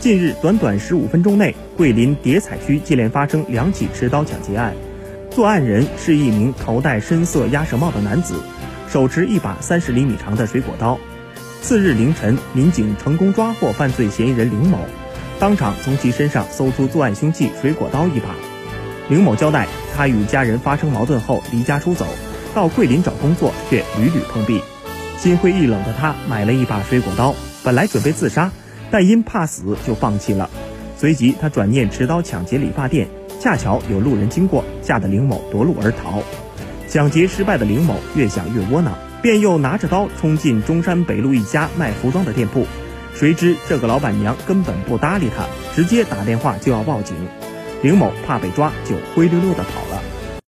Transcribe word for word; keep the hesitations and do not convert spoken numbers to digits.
近日，短短十五分钟内，桂林叠彩区接连发生两起持刀抢劫案，作案人是一名头戴深色鸭舌帽的男子，手持一把三十厘米长的水果刀。次日凌晨，民警成功抓获犯罪嫌疑人林某，当场从其身上搜出作案凶器水果刀一把。林某交代，他与家人发生矛盾后离家出走，到桂林找工作却屡屡碰壁。心灰意冷的他买了一把水果刀，本来准备自杀，但因怕死就放弃了。随即他转念持刀抢劫理发店，恰巧有路人经过，吓得林某夺路而逃。抢劫失败的林某越想越窝囊，便又拿着刀冲进中山北路一家卖服装的店铺，谁知这个老板娘根本不搭理他，直接打电话就要报警。林某怕被抓，就灰溜溜地跑了。